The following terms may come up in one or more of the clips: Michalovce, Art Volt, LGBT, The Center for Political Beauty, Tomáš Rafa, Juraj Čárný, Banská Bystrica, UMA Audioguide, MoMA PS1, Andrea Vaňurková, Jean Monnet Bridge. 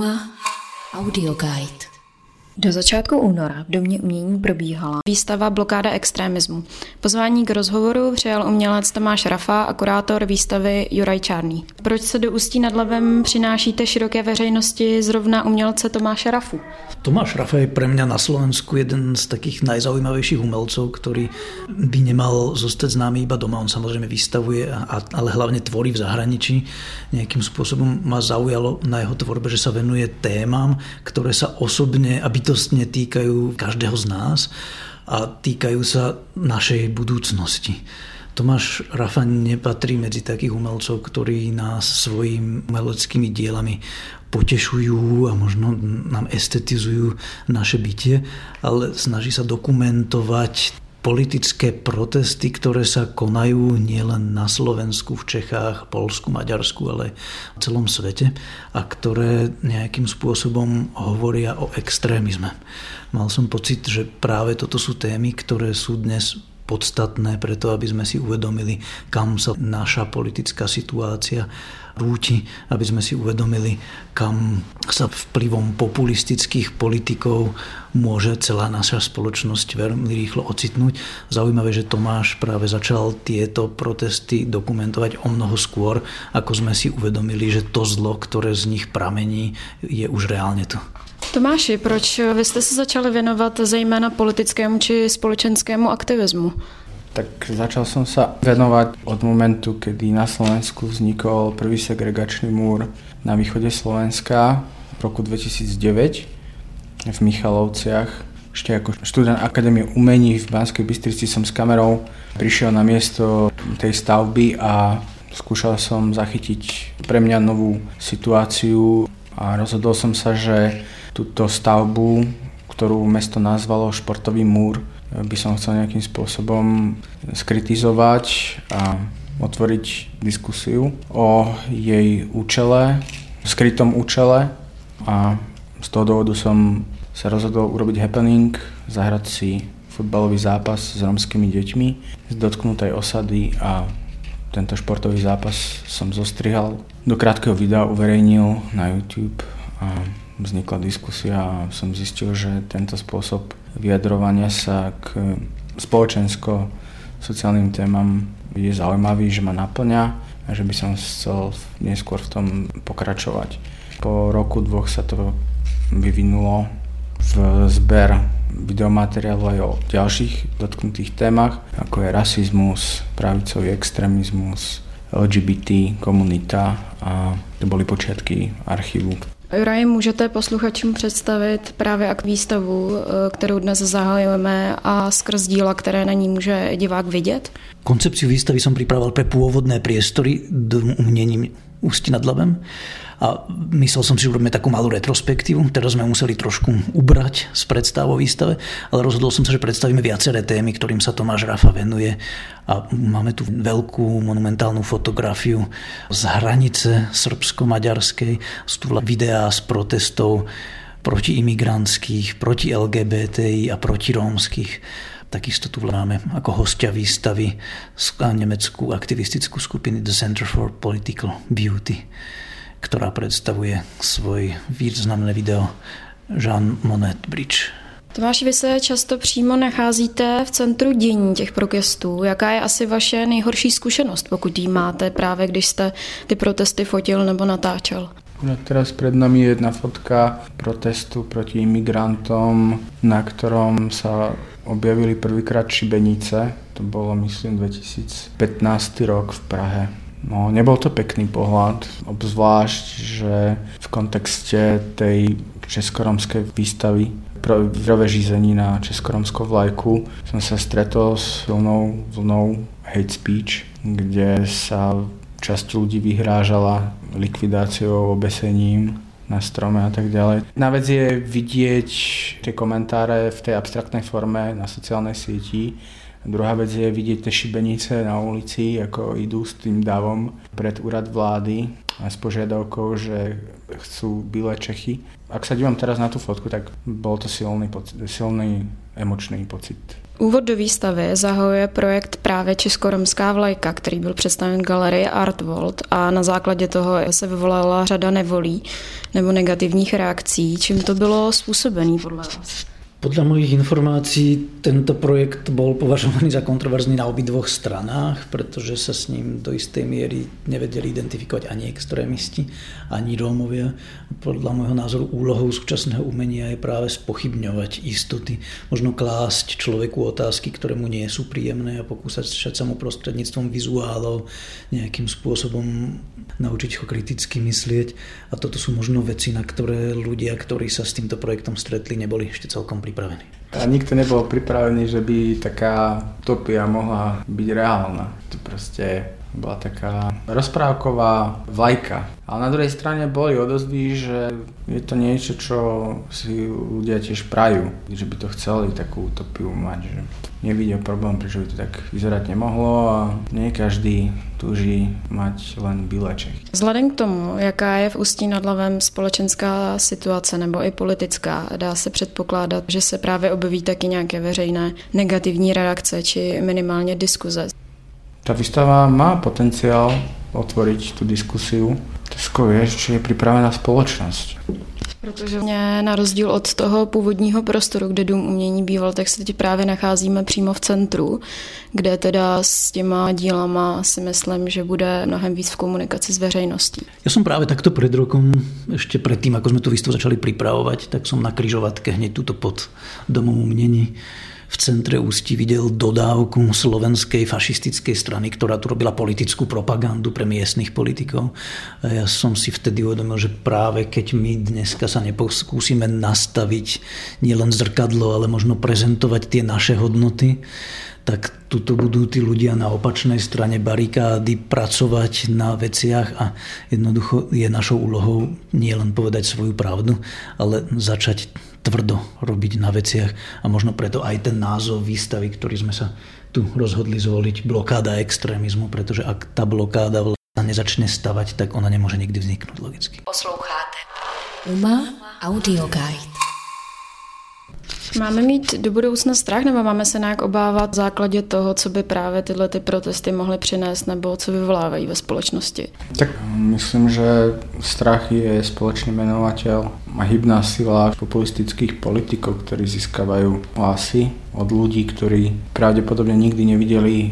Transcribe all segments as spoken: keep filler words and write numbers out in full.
U M A Audioguide. Do začátku února v Domě umění probíhala výstava Blokáda extrémismu. Pozvání k rozhovoru přijal umělec Tomáš Rafa a kurátor výstavy Juraj Čárný. Proč se do Ústí nad Labem přinášíte široké veřejnosti zrovna umělce Tomáša Rafu? Tomáš Rafa je pre mňa na Slovensku jeden z takých najzaujímavejších umelcov, ktorý by nemal zostať známy iba doma. On samozrejme vystavuje, ale hlavne tvorí v zahraničí. Nejakým spôsobom ma zaujalo na jeho tvorbe, že sa venuje témam, ktoré sa osobne a bytostne týkajú každého z nás a týkajú sa našej budúcnosti. Tomáš Rafa nepatrí medzi takých umelcov, ktorí nás svojimi umeleckými dielami potešujú a možno nám estetizujú naše bytie, ale snaží sa dokumentovať politické protesty, ktoré sa konajú nielen na Slovensku, v Čechách, Polsku, Maďarsku, ale v celom svete a ktoré nejakým spôsobom hovoria o extrémizme. Mal som pocit, že práve toto sú témy, ktoré sú dnes podstatné preto, aby sme si uvedomili, kam sa naša politická situácia rúti, aby sme si uvedomili, kam sa vplyvom populistických politikov môže celá naša spoločnosť veľmi rýchlo ocitnúť. Zaujímavé, že Tomáš práve začal tieto protesty dokumentovať o mnoho skôr, ako sme si uvedomili, že to zlo, ktoré z nich pramení, je už reálne tu. Tomáši, proč vy jste se začali věnovat zejména politickému či společenskému aktivismu? Tak začal som sa venovať od momentu, kedy na Slovensku vznikol prvý segregačný múr na východe Slovenska v roku dvetisícdeväť v Michalovciach. Ešte ako študent Akadémie umení v Banskej Bystrici som s kamerou prišiel na miesto tej stavby a skúšal som zachytiť pre mňa novú situáciu a rozhodol som sa, že túto stavbu, ktorú mesto nazvalo športový múr, by som chcel nejakým spôsobom skritizovať a otvoriť diskusiu o jej účele, skrytom účele, a z toho dôvodu som sa rozhodol urobiť happening, zahrať si futbalový zápas s romskými deťmi z dotknutej osady a tento športový zápas som zostrihal. Do krátkeho videa uverejnil na YouTube a vznikla diskusia a som zistil, že tento spôsob vyjadrovania sa k spoločensko-sociálnym témam je zaujímavý, že ma naplňa a že by som chcel neskôr v tom pokračovať. Po roku dvoch sa to vyvinulo v zber videomateriálu aj o ďalších dotknutých témach, ako je rasizmus, pravicový extrémizmus, el gé bé té komunita, a to boli počiatky archívu. Juraj, můžete posluchačům představit právě jak výstavu, kterou dnes zahajujeme, a skrz díla, které na ní může divák vidět? Koncepci výstavy jsem připravoval pre původné priestory Domu umění Ústí nad Labem a myslel som si, že urobíme takú malú retrospektívu. Teraz sme museli trošku ubrať z predstav o výstave, ale rozhodol som sa, že predstavíme viaceré témy, ktorým sa Tomáš Rafa venuje, a máme tu veľkú monumentálnu fotografiu z hranice srbsko-maďarskej, sú tu videá z protestov proti imigrantských, proti el gé bé té í a proti rómskych. Takisto tu máme ako hostia výstavy nemeckú aktivistickú skupinu The Center for Political Beauty, ktorá predstavuje svoj významné video Jean Monnet Bridge. Tomáši, vy se často přímo nacházíte v centru dění těch protestů. Jaká je asi vaše nejhorší zkušenost, pokud ji máte, právě když jste ty protesty fotil nebo natáčel? No, teraz pred nami je jedna fotka protestu proti imigrantom, na ktorom sa objavili prvýkrát šibenice. To bolo, myslím, dvetisícpätnásty rok v Prahe. No, nebol to pekný pohľad, obzvlášť, že v kontexte tej českoromskej výstavy pro výrové žízení na českoromskou vlajku som sa stretol s silnou vlnou hate speech, kde sa časť ľudí vyhrážala likvidáciou, obesením na strome a tak ďalej. Na vec je vidieť tie komentáre v tej abstraktnej forme na sociálnej sieti. Druhá vec je vidieť tie šibenice na ulici, ako idú s tým davom pred úrad vlády a s požiadavkou, že chcú bílé Čechy. Ak sa dívam teraz na tú fotku, tak bol to silný, silný emočný pocit. Úvod do výstavy zahajuje projekt právě českoromská vlajka, který byl představen galerii Art Volt a na základě toho se vyvolala řada nevolí nebo negativních reakcí. Čím to bylo způsobené podle vás? Podle mojich informací tento projekt byl považovaný za kontroverzní na obě dvou stranách, protože se s ním do jisté míry nevedeli identifikovat ani extrémisti, ani Rómovia. Podle mého názoru úlohou současného umění je právě spochybňovat jistoty, možno klást člověku otázky, které mu nejsou příjemné a pokusit se mu prostřednictvím vizuálů nějakým způsobem naučit ho kriticky myslet. A toto jsou možno věci, na které ľudia, kteří se s tímto projektem stretli, neboli ještě celkom pripravení. A nikto nebol pripravený, že by taká utopia mohla byť reálna. To proste bola taká rozprávková vlajka. Ale na druhej strane boli odozvy, že je to niečo, čo si ľudia tiež prajú. Že by to chceli takú utopiu mať. Že nevidia problém, prečo by to tak vyzerať nemohlo a nie každý tuží mať len bíleček. Vzhledem k tomu, jaká je v Ústí nad Labem společenská situace nebo i politická, dá se předpokládat, že se právě objeví taky nějaké veřejné negativní reakce či minimálně diskuze. Ta výstava má potenciál otvoriť tú diskusiu. Težko je, že je pripravená spoločnosť. Protože mě na rozdíl od toho původního prostoru, kde Dům umění býval, tak se teď právě nacházíme přímo v centru, kde teda s těma dílama si myslím, že bude mnohem víc v komunikaci s veřejností. Já jsem právě takto před rokem, ještě předtím, jako jsme tu výstavu začali připravovat, tak jsem na Kryžovatke hněď tuto pod Domem umění v centre Ústí viděl dodávku slovenskej fašistické strany, která tu robila politickou propagandu pre miestnych politikov. A ja som si vtedy uvedomil, že práve keď my dneska sa neposkúsime nastaviť nielen zrkadlo, ale možno prezentovať tie naše hodnoty, tak tuto budú tí ľudia na opačnej strane barikády pracovať na veciach a jednoducho je našou úlohou nielen povedať svoju pravdu, ale začať tvrdo robiť na veciach a možno preto aj ten názov výstavy, ktorý sme sa tu rozhodli zvoliť, blokáda extrémismu, pretože ak tá blokáda vláda nezačne stavať, tak ona nemôže nikdy vzniknúť logicky. Posloucháte U M A Audioguide. Máme mít do budoucna strach, nebo máme se nějak obávat v základě toho, co by právě tyhle ty protesty mohly přinést, nebo co vyvolávají ve společnosti? Tak myslím, že strach je společný jmenovatel a hybná síla populistických politiků, kteří získávají hlasy od lidí, kteří pravděpodobně nikdy neviděli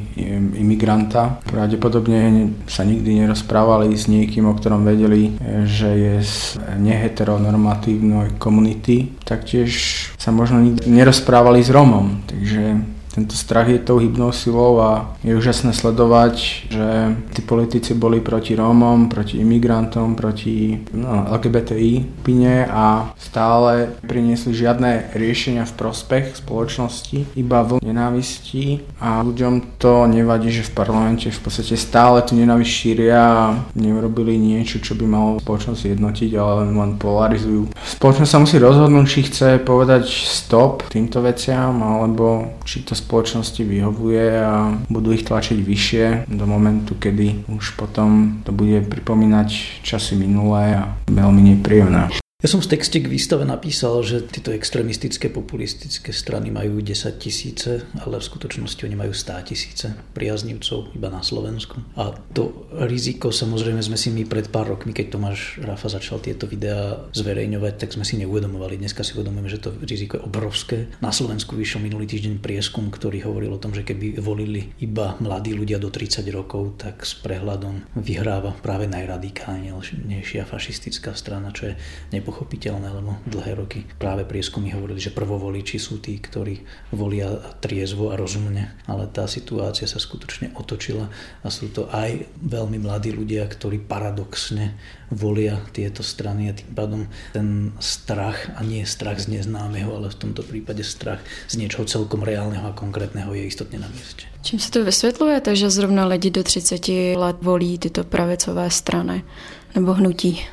imigranta, pravděpodobně se nikdy nerozprávali s někým, o kterém věděli, že je z neheteronormatívnej komunity, taktěž se možno nikdy nerozprávali s Romom, takže tento strach je tou hybnou silou a je úžasné sledovať, že tí politici boli proti Rómom, proti imigrantom, proti no, el gé bé té í pine a stále priniesli žiadne riešenia v prospech spoločnosti, iba vlnu nenávisti a ľuďom to nevadí, že v parlamente v podstate stále tu nenávist šíria a neurobili niečo, čo by malo spoločnosť jednotiť, ale len, len polarizujú. Spoločnosť sa musí rozhodnúť, či chce povedať stop týmto veciam, alebo či to spoločnosti vyhovuje a budú ich tlačiť vyššie do momentu, kedy už potom to bude pripomínať časy minulé a veľmi nepríjemné. Ja som v texte k výstave napísal, že tyto extremistické populistické strany majú desať tisíce, ale v skutočnosti oni majú sto tisíce priaznivcov iba na Slovensku. A to riziko, samozrejme sme si my pred pár rokmi, keď Tomáš Rafa začal tieto videá zverejňovať, tak sme si neuvedomovali. Dneska si uvedomujeme, že to riziko je obrovské. Na Slovensku vyšiel minulý týždeň prieskum, ktorý hovoril o tom, že keby volili iba mladí ľudia do tridsať rokov, tak s prehľadom vyhráva práve najradikálnejšia fašistická strana, čo je ne pochopiteľné, lebo dlhé roky práve prieskumy hovorili, že prvovoliči sú tí, ktorí volia triezvo a rozumne, ale tá situácia sa skutočne otočila a sú to aj veľmi mladí ľudia, ktorí paradoxne volia tieto strany a tým pádom ten strach, a nie strach z neznámeho, ale v tomto prípade strach z niečoho celkom reálneho a konkrétneho je istotne na mieste. Čím se to vysvětlujete, že zrovna lidi do třicet let volí tyto pravicové strany nebo hnutí?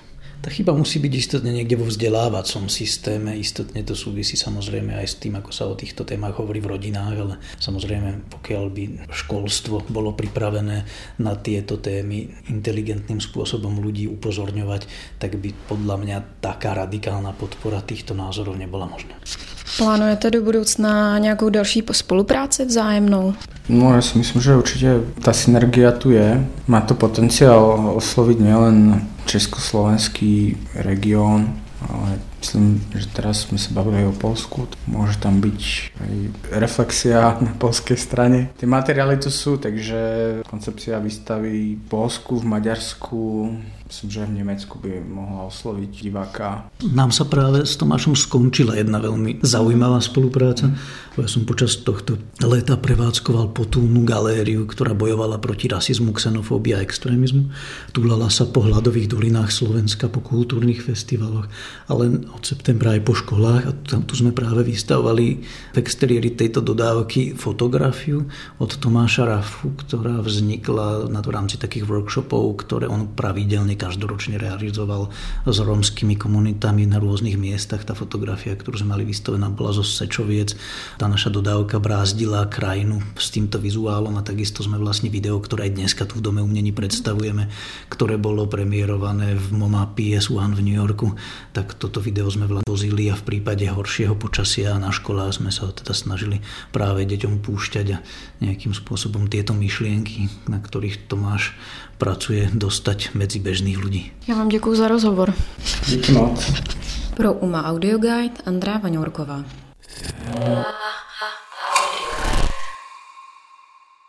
Ta chyba musí být istotně někde vo vzdelávacom systéme, istotně to súvisí samozřejmě aj s tým, ako sa o týchto témach hovorí v rodinách, ale samozřejmě pokiaľ by školstvo bolo pripravené na tieto témy inteligentným spôsobom ľudí upozorňovať, tak by podľa mňa taká radikálna podpora týchto názorov nebola možná. Plánujete do budoucna nějakou další spolupráci vzájemnou? No, já si myslím, že určitě ta synergia tu je. Má to potenciál oslovit nejen československý region, ale myslím, že teraz jsme se bavili o Polsku. Může tam být i reflexia na polské straně. Ty materiály tu jsou, takže koncepcia výstavy v Polsku, v Maďarsku, myslím, že v Německu by mohla oslovit diváka. Nám se právě s Tomášem skončila jedna velmi zaujímavá spolupráce. Já jsem počas tohto léta prevádzkoval potulnú galériu, která bojovala proti rasizmu, xenofobii a extrémizmu. Túlala sa po hladových dolinách Slovenska, po kultúrnych festivaloch, ale od septembra aj po školách. A tam tu jsme právě vystavovali v exteriéri tejto dodávky fotografiu od Tomáša Rafu, která vznikla v rámci takých workshopů, které on pravidelně každoročne realizoval s romskými komunitami na rôznych miestach. Tá fotografia, ktorú sme mali vystavená, bola zo Sečoviec. Tá naša dodávka brázdila krajinu s týmto vizuálom a takisto sme vlastne video, ktoré aj dneska tu v Dome umení predstavujeme, ktoré bolo premiérované v MoMA P S jedna v New Yorku. Tak toto video sme vozili a v prípade horšieho počasia na školách sme sa teda snažili práve deťom púšťať a nejakým spôsobom tieto myšlienky, na ktorých Tomáš pracuje, dostať medzi bežných ľudí. Já vám děkuji za rozhovor. Díky moc. Pro U M A Audioguide Andrea Vaňurková.